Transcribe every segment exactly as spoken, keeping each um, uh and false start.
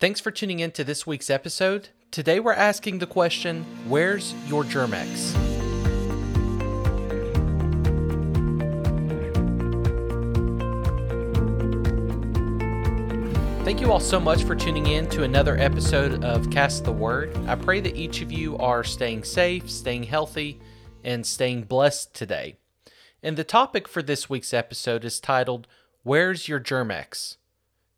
Thanks for tuning in to this week's episode. Today we're asking the question, where's your Germex? Thank you all so much for tuning in to another episode of Cast the Word. I pray that each of you are staying safe, staying healthy, and staying blessed today. And the topic for this week's episode is titled, Where's Your Germex?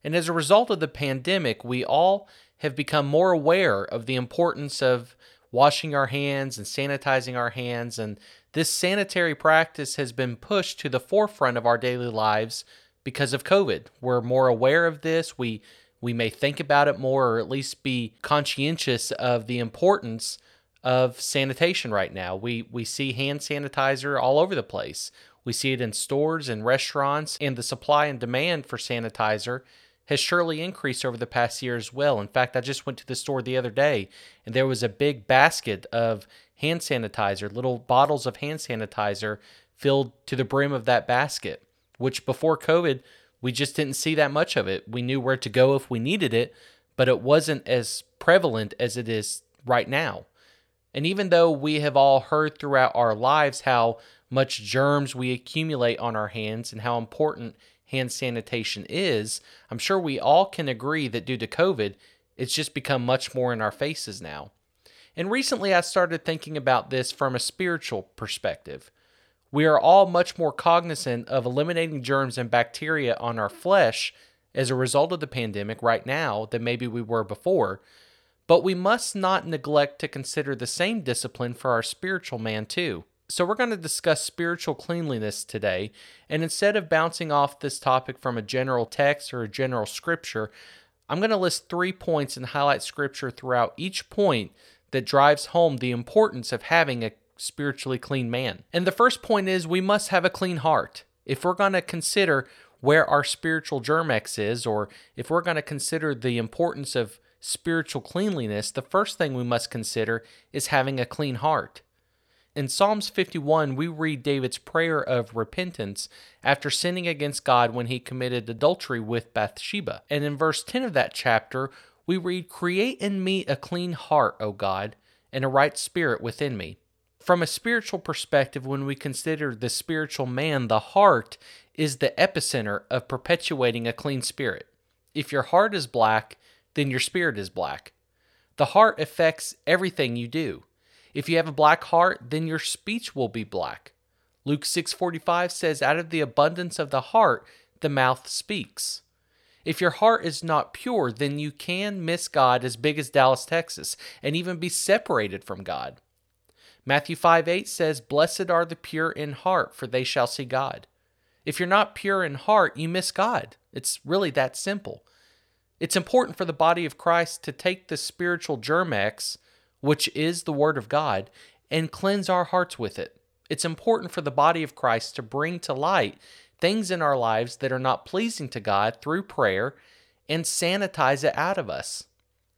And as a result of the pandemic, we all have become more aware of the importance of washing our hands and sanitizing our hands. And this sanitary practice has been pushed to the forefront of our daily lives because of COVID. We're more aware of this. We we may think about it more, or at least be conscientious of the importance of sanitation right now. We we see hand sanitizer all over the place. We see it in stores and restaurants, and the supply and demand for sanitizer has surely increased over the past year as well. In fact, I just went to the store the other day, and there was a big basket of hand sanitizer, little bottles of hand sanitizer filled to the brim of that basket, which before COVID, we just didn't see that much of it. We knew where to go if we needed it, but it wasn't as prevalent as it is right now. And even though we have all heard throughout our lives how much germs we accumulate on our hands and how important hand sanitation is, I'm sure we all can agree that due to COVID, it's just become much more in our faces now. And recently I started thinking about this from a spiritual perspective. We are all much more cognizant of eliminating germs and bacteria on our flesh as a result of the pandemic right now than maybe we were before. But we must not neglect to consider the same discipline for our spiritual man too. So we're going to discuss spiritual cleanliness today, and instead of bouncing off this topic from a general text or a general scripture, I'm going to list three points and highlight scripture throughout each point that drives home the importance of having a spiritually clean man. And the first point is we must have a clean heart. If we're going to consider where our spiritual Germex is, or if we're going to consider the importance of spiritual cleanliness, the first thing we must consider is having a clean heart. In Psalms fifty-one, we read David's prayer of repentance after sinning against God when he committed adultery with Bathsheba. And in verse ten of that chapter, we read, "Create in me a clean heart, O God, and a right spirit within me." From a spiritual perspective, when we consider the spiritual man, the heart is the epicenter of perpetuating a clean spirit. If your heart is black, then your spirit is black. The heart affects everything you do. If you have a black heart, then your speech will be black. Luke six forty-five says, "Out of the abundance of the heart, the mouth speaks." If your heart is not pure, then you can miss God as big as Dallas, Texas, and even be separated from God. Matthew five eight says, "Blessed are the pure in heart, for they shall see God." If you're not pure in heart, you miss God. It's really that simple. It's important for the body of Christ to take the spiritual Germex, which is the Word of God, and cleanse our hearts with it. It's important for the body of Christ to bring to light things in our lives that are not pleasing to God through prayer and sanitize it out of us.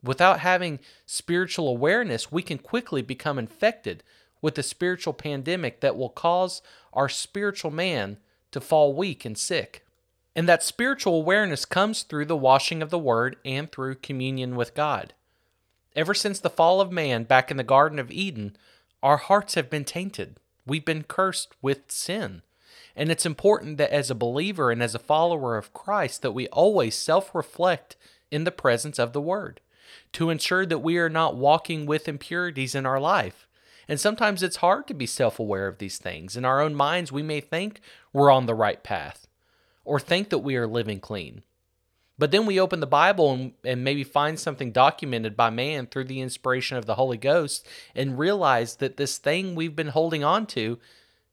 Without having spiritual awareness, we can quickly become infected with a spiritual pandemic that will cause our spiritual man to fall weak and sick. And that spiritual awareness comes through the washing of the Word and through communion with God. Ever since the fall of man back in the Garden of Eden, our hearts have been tainted. We've been cursed with sin. And it's important that as a believer and as a follower of Christ that we always self-reflect in the presence of the Word to ensure that we are not walking with impurities in our life. And sometimes it's hard to be self-aware of these things. In our own minds, we may think we're on the right path, or think that we are living clean. But then we open the Bible and, and maybe find something documented by man through the inspiration of the Holy Ghost and realize that this thing we've been holding on to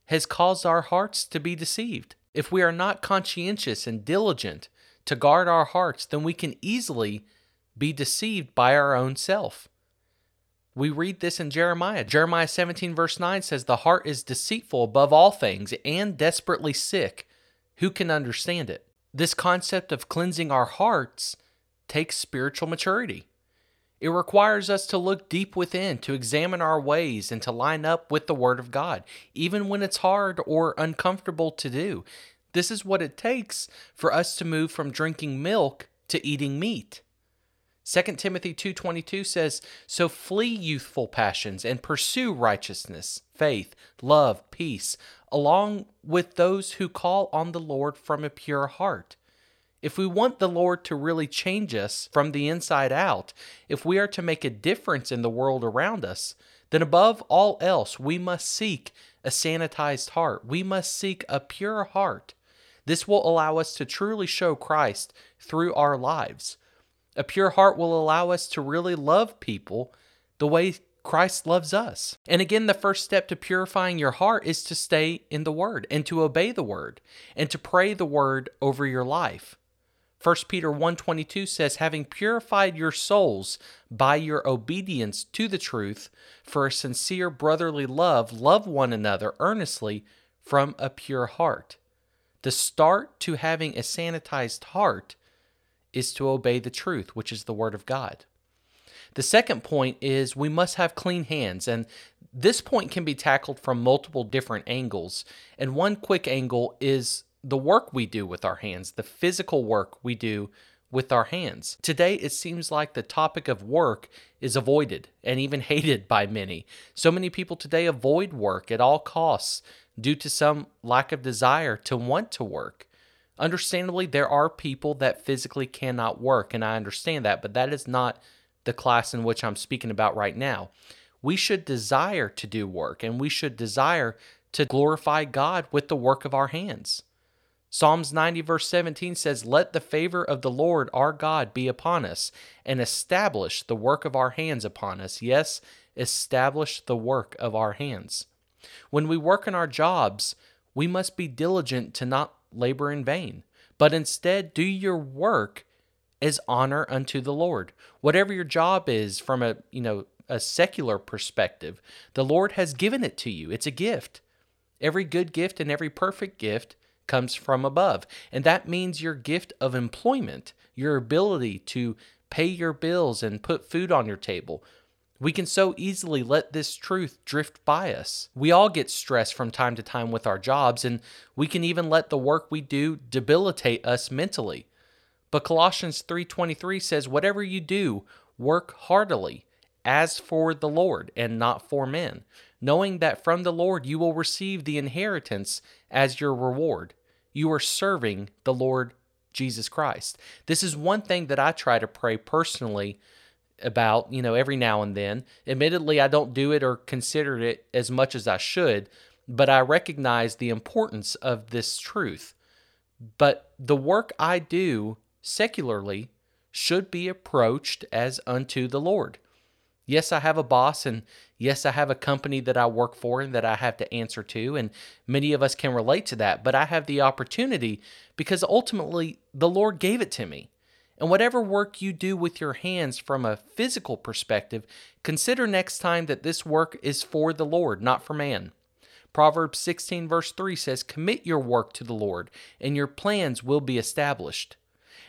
has caused our hearts to be deceived. If we are not conscientious and diligent to guard our hearts, then we can easily be deceived by our own self. We read this in Jeremiah. Jeremiah seventeen verse nine says, "The heart is deceitful above all things and desperately sick. Who can understand it?" This concept of cleansing our hearts takes spiritual maturity. It requires us to look deep within, to examine our ways, and to line up with the Word of God, even when it's hard or uncomfortable to do. This is what it takes for us to move from drinking milk to eating meat. Second Timothy two twenty-two says, "So flee youthful passions and pursue righteousness, faith, love, peace, along with those who call on the Lord from a pure heart." If we want the Lord to really change us from the inside out, if we are to make a difference in the world around us, then above all else, we must seek a sanitized heart. We must seek a pure heart. This will allow us to truly show Christ through our lives. A pure heart will allow us to really love people the way Christ loves us. And again, the first step to purifying your heart is to stay in the Word and to obey the Word and to pray the Word over your life. First Peter one twenty-two says, "Having purified your souls by your obedience to the truth, for a sincere brotherly love, love one another earnestly from a pure heart." The start to having a sanitized heart is to obey the truth, which is the Word of God. The second point is we must have clean hands, and this point can be tackled from multiple different angles. And one quick angle is the work we do with our hands, the physical work we do with our hands. Today, it seems like the topic of work is avoided and even hated by many. So many people today avoid work at all costs due to some lack of desire to want to work. Understandably, there are people that physically cannot work, and I understand that, but that is not the class in which I'm speaking about right now. We should desire to do work, and we should desire to glorify God with the work of our hands. Psalms ninety verse seventeen says, "Let the favor of the Lord our God be upon us, and establish the work of our hands upon us." Yes, establish the work of our hands. When we work in our jobs, we must be diligent to not labor in vain, but instead do your work as honor unto the Lord. Whatever your job is from a, you know, a secular perspective, the Lord has given it to you. It's a gift. Every good gift and every perfect gift comes from above. And that means your gift of employment, your ability to pay your bills and put food on your table. We can so easily let this truth drift by us. We all get stressed from time to time with our jobs, and we can even let the work we do debilitate us mentally. But Colossians three twenty-three says, "Whatever you do, work heartily, as for the Lord and not for men, knowing that from the Lord you will receive the inheritance as your reward. You are serving the Lord Jesus Christ." This is one thing that I try to pray personally about, you know, every now and then. Admittedly, I don't do it or consider it as much as I should, but I recognize the importance of this truth. But the work I do secularly should be approached as unto the Lord. Yes, I have a boss, and yes, I have a company that I work for and that I have to answer to, and many of us can relate to that, but I have the opportunity because ultimately the Lord gave it to me. And whatever work you do with your hands from a physical perspective, consider next time that this work is for the Lord, not for man. Proverbs sixteen verse three says, "Commit your work to the Lord, and your plans will be established."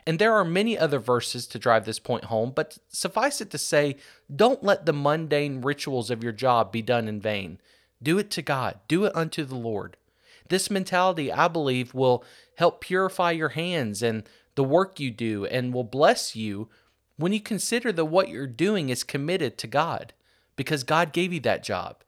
And there are many other verses to drive this point home, but suffice it to say, don't let the mundane rituals of your job be done in vain. Do it to God. Do it unto the Lord. This mentality, I believe, will help purify your hands and the work you do, and will bless you when you consider that what you're doing is committed to God, because God gave you that job.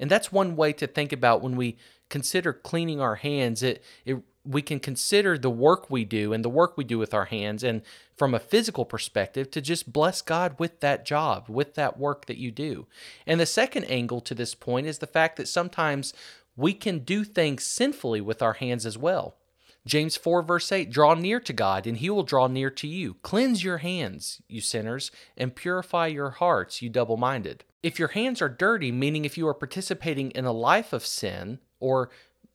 And that's one way to think about when we consider cleaning our hands. It, it, we can consider the work we do and the work we do with our hands, and from a physical perspective, to just bless God with that job, with that work that you do. And the second angle to this point is the fact that sometimes we can do things sinfully with our hands as well. James four verse eight, "Draw near to God, and he will draw near to you. Cleanse your hands, you sinners, and purify your hearts, you double-minded." If your hands are dirty, meaning if you are participating in a life of sin or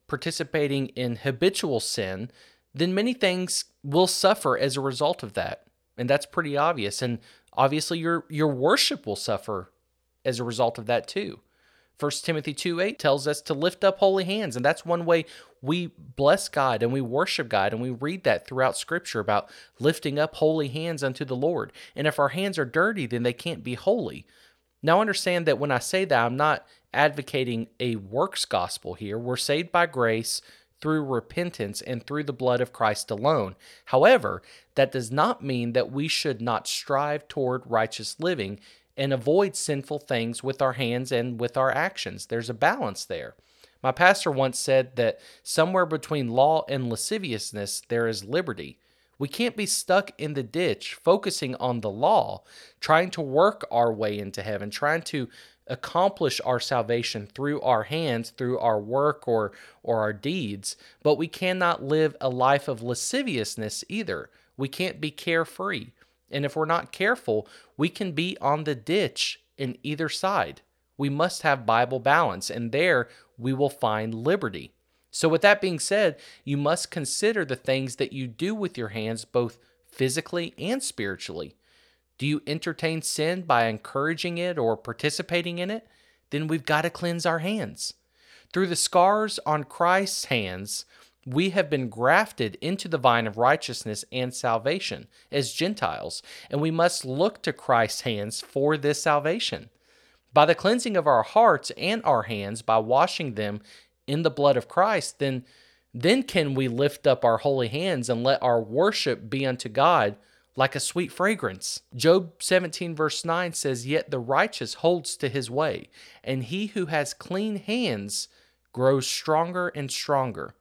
participating in habitual sin, then many things will suffer as a result of that. And that's pretty obvious. And obviously your, your worship will suffer as a result of that too. First Timothy two eight tells us to lift up holy hands, and that's one way we bless God and we worship God, and we read that throughout Scripture about lifting up holy hands unto the Lord. And if our hands are dirty, then they can't be holy. Now understand that when I say that, I'm not advocating a works gospel here. We're saved by grace through repentance and through the blood of Christ alone. However, that does not mean that we should not strive toward righteous living and avoid sinful things with our hands and with our actions. There's a balance there. My pastor once said that somewhere between law and lasciviousness, there is liberty. We can't be stuck in the ditch focusing on the law, trying to work our way into heaven, trying to accomplish our salvation through our hands, through our work or, or our deeds, but we cannot live a life of lasciviousness either. We can't be carefree. And if we're not careful, we can be on the ditch in either side. We must have Bible balance, and there we will find liberty. So with that being said, you must consider the things that you do with your hands, both physically and spiritually. Do you entertain sin by encouraging it or participating in it? Then we've got to cleanse our hands. Through the scars on Christ's hands, we have been grafted into the vine of righteousness and salvation as Gentiles, and we must look to Christ's hands for this salvation. By the cleansing of our hearts and our hands, by washing them in the blood of Christ, then, then can we lift up our holy hands and let our worship be unto God like a sweet fragrance. Job seventeen verse nine says, "Yet the righteous holds to his way, and he who has clean hands grows stronger and stronger."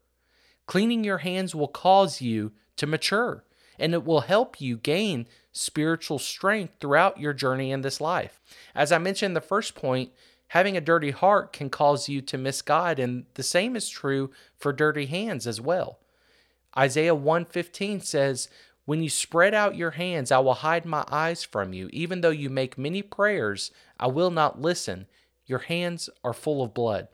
Cleaning your hands will cause you to mature, and it will help you gain spiritual strength throughout your journey in this life. As I mentioned in the first point, having a dirty heart can cause you to misguide, and the same is true for dirty hands as well. Isaiah one fifteen says, "When you spread out your hands, I will hide my eyes from you. Even though you make many prayers, I will not listen. Your hands are full of blood."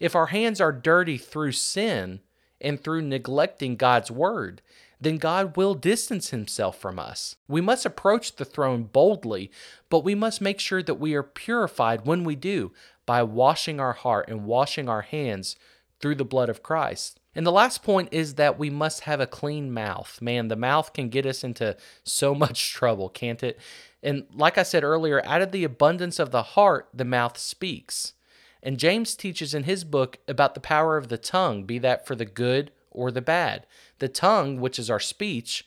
If our hands are dirty through sin and through neglecting God's word, then God will distance himself from us. We must approach the throne boldly, but we must make sure that we are purified when we do by washing our heart and washing our hands through the blood of Christ. And the last point is that we must have a clean mouth. Man, the mouth can get us into so much trouble, can't it? And like I said earlier, out of the abundance of the heart, the mouth speaks. And James teaches in his book about the power of the tongue, be that for the good or the bad. The tongue, which is our speech,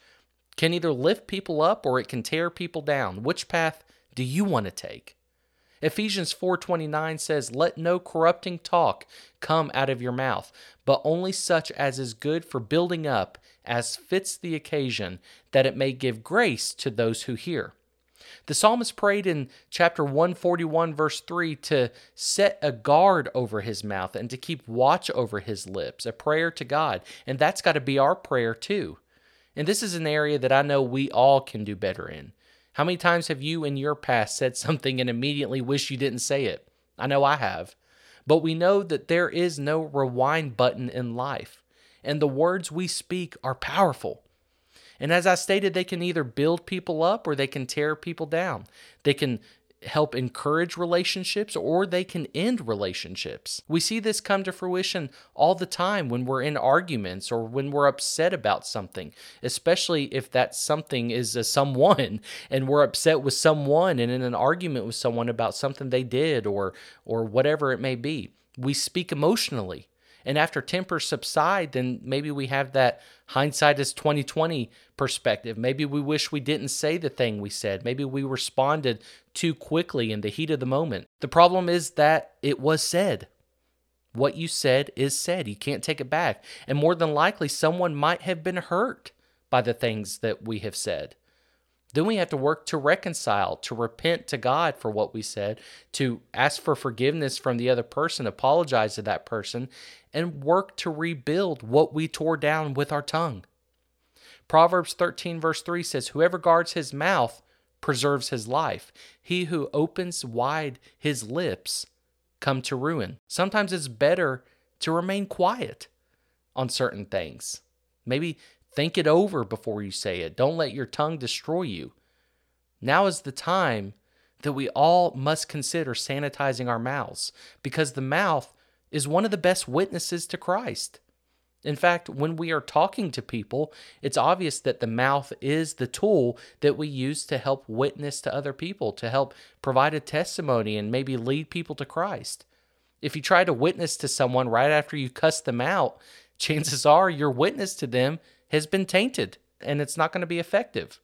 can either lift people up or it can tear people down. Which path do you want to take? Ephesians four twenty-nine says, "Let no corrupting talk come out of your mouth, but only such as is good for building up as fits the occasion, that it may give grace to those who hear." The psalmist prayed in chapter one forty-one, verse three, to set a guard over his mouth and to keep watch over his lips, a prayer to God. And that's got to be our prayer too. And this is an area that I know we all can do better in. How many times have you in your past said something and immediately wish you didn't say it? I know I have. But we know that there is no rewind button in life, and the words we speak are powerful. And as I stated, they can either build people up or they can tear people down. They can help encourage relationships or they can end relationships. We see this come to fruition all the time when we're in arguments or when we're upset about something, especially if that something is a someone and we're upset with someone and in an argument with someone about something they did or, or whatever it may be. We speak emotionally. And after tempers subside, then maybe we have that hindsight is twenty twenty perspective. Maybe we wish we didn't say the thing we said. Maybe we responded too quickly in the heat of the moment. The problem is that it was said. What you said is said. You can't take it back. And more than likely, someone might have been hurt by the things that we have said. Then we have to work to reconcile, to repent to God for what we said, to ask for forgiveness from the other person, apologize to that person, and work to rebuild what we tore down with our tongue. Proverbs thirteen verse three says, "Whoever guards his mouth preserves his life. He who opens wide his lips come to ruin." Sometimes it's better to remain quiet on certain things. Maybe think it over before you say it. Don't let your tongue destroy you. Now is the time that we all must consider sanitizing our mouths, because the mouth is one of the best witnesses to Christ. In fact, when we are talking to people, it's obvious that the mouth is the tool that we use to help witness to other people, to help provide a testimony and maybe lead people to Christ. If you try to witness to someone right after you cuss them out, chances are your witness to them has been tainted and it's not going to be effective.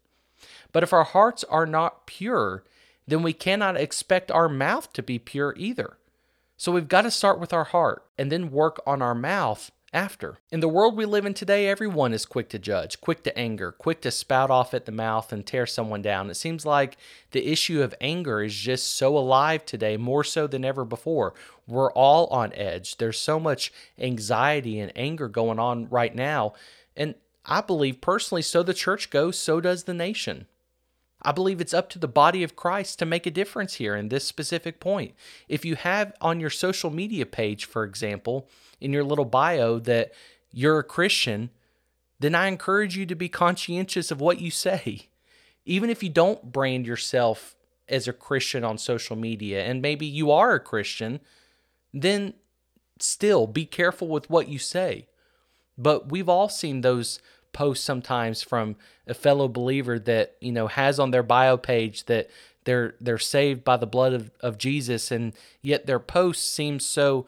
But if our hearts are not pure, then we cannot expect our mouth to be pure either. So we've got to start with our heart and then work on our mouth after. In the world we live in today, everyone is quick to judge, quick to anger, quick to spout off at the mouth and tear someone down. It seems like the issue of anger is just so alive today, more so than ever before. We're all on edge. There's so much anxiety and anger going on right now. And I believe personally, so the church goes, so does the nation. I believe it's up to the body of Christ to make a difference here in this specific point. If you have on your social media page, for example, in your little bio that you're a Christian, then I encourage you to be conscientious of what you say. Even if you don't brand yourself as a Christian on social media, and maybe you are a Christian, then still be careful with what you say. But we've all seen those posts sometimes from a fellow believer that, you know, has on their bio page that they're they're saved by the blood of, of Jesus, and yet their posts seem so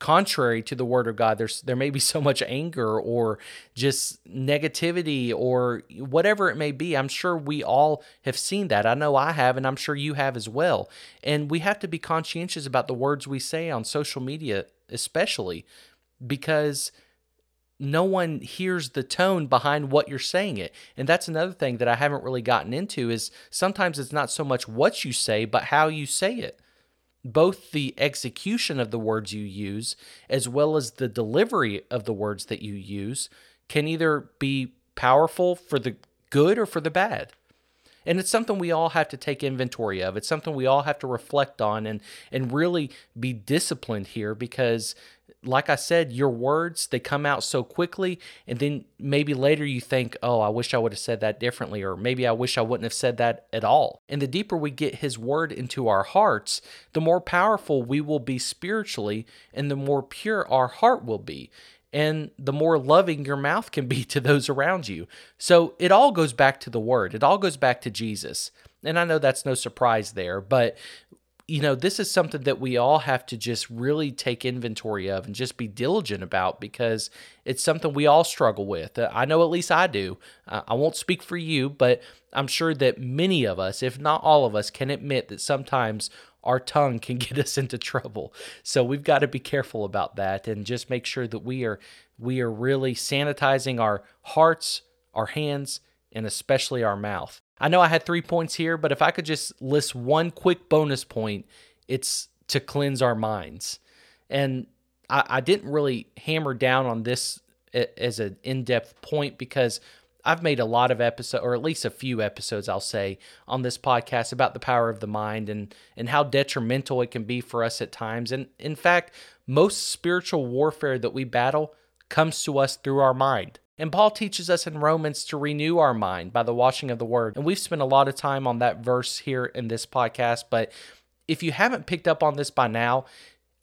contrary to the Word of God. There's there may be so much anger or just negativity or whatever it may be. I'm sure we all have seen that. I know I have, and I'm sure you have as well. And we have to be conscientious about the words we say on social media, especially because no one hears the tone behind what you're saying it. And that's another thing that I haven't really gotten into is sometimes it's not so much what you say, but how you say it. Both the execution of the words you use as well as the delivery of the words that you use can either be powerful for the good or for the bad. And it's something we all have to take inventory of. It's something we all have to reflect on and, and really be disciplined here because, like I said, your words, they come out so quickly, and then maybe later you think, oh, I wish I would have said that differently, or maybe I wish I wouldn't have said that at all. And the deeper we get His Word into our hearts, the more powerful we will be spiritually, and the more pure our heart will be, and the more loving your mouth can be to those around you. So it all goes back to the Word. It all goes back to Jesus. And I know that's no surprise there, but you know, this is something that we all have to just really take inventory of and just be diligent about because it's something we all struggle with. I know at least I do. I won't speak for you, but I'm sure that many of us, if not all of us, can admit that sometimes our tongue can get us into trouble. So we've got to be careful about that and just make sure that we are we are really sanitizing our hearts, our hands, and especially our mouth. I know I had three points here, but if I could just list one quick bonus point, it's to cleanse our minds. And I, I didn't really hammer down on this as an in-depth point because I've made a lot of episodes, or at least a few episodes, I'll say, on this podcast about the power of the mind and, and how detrimental it can be for us at times. And in fact, most spiritual warfare that we battle comes to us through our mind. And Paul teaches us in Romans to renew our mind by the washing of the Word. And we've spent a lot of time on that verse here in this podcast. But if you haven't picked up on this by now,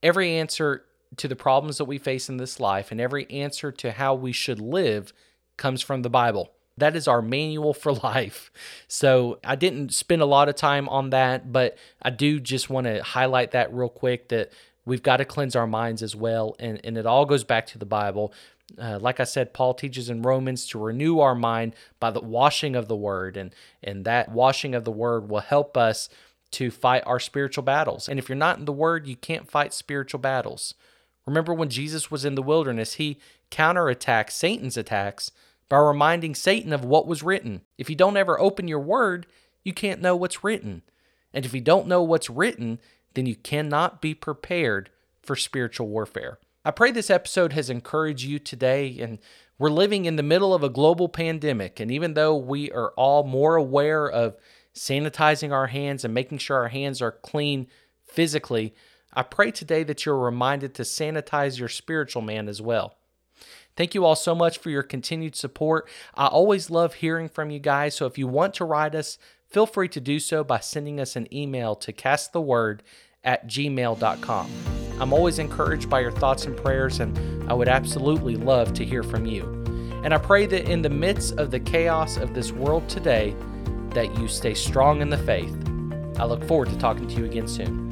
every answer to the problems that we face in this life and every answer to how we should live comes from the Bible. That is our manual for life. So I didn't spend a lot of time on that, but I do just want to highlight that real quick, that we've got to cleanse our minds as well. And, and it all goes back to the Bible. Uh, like I said, Paul teaches in Romans to renew our mind by the washing of the Word, and, and that washing of the Word will help us to fight our spiritual battles. And if you're not in the Word, you can't fight spiritual battles. Remember when Jesus was in the wilderness, he counterattacked Satan's attacks by reminding Satan of what was written. If you don't ever open your Word, you can't know what's written. And if you don't know what's written, then you cannot be prepared for spiritual warfare. I pray this episode has encouraged you today, and we're living in the middle of a global pandemic, and even though we are all more aware of sanitizing our hands and making sure our hands are clean physically, I pray today that you're reminded to sanitize your spiritual man as well. Thank you all so much for your continued support. I always love hearing from you guys, so if you want to write us, feel free to do so by sending us an email to cast the word at gmail dot com. I'm always encouraged by your thoughts and prayers, and I would absolutely love to hear from you. And I pray that in the midst of the chaos of this world today, that you stay strong in the faith. I look forward to talking to you again soon.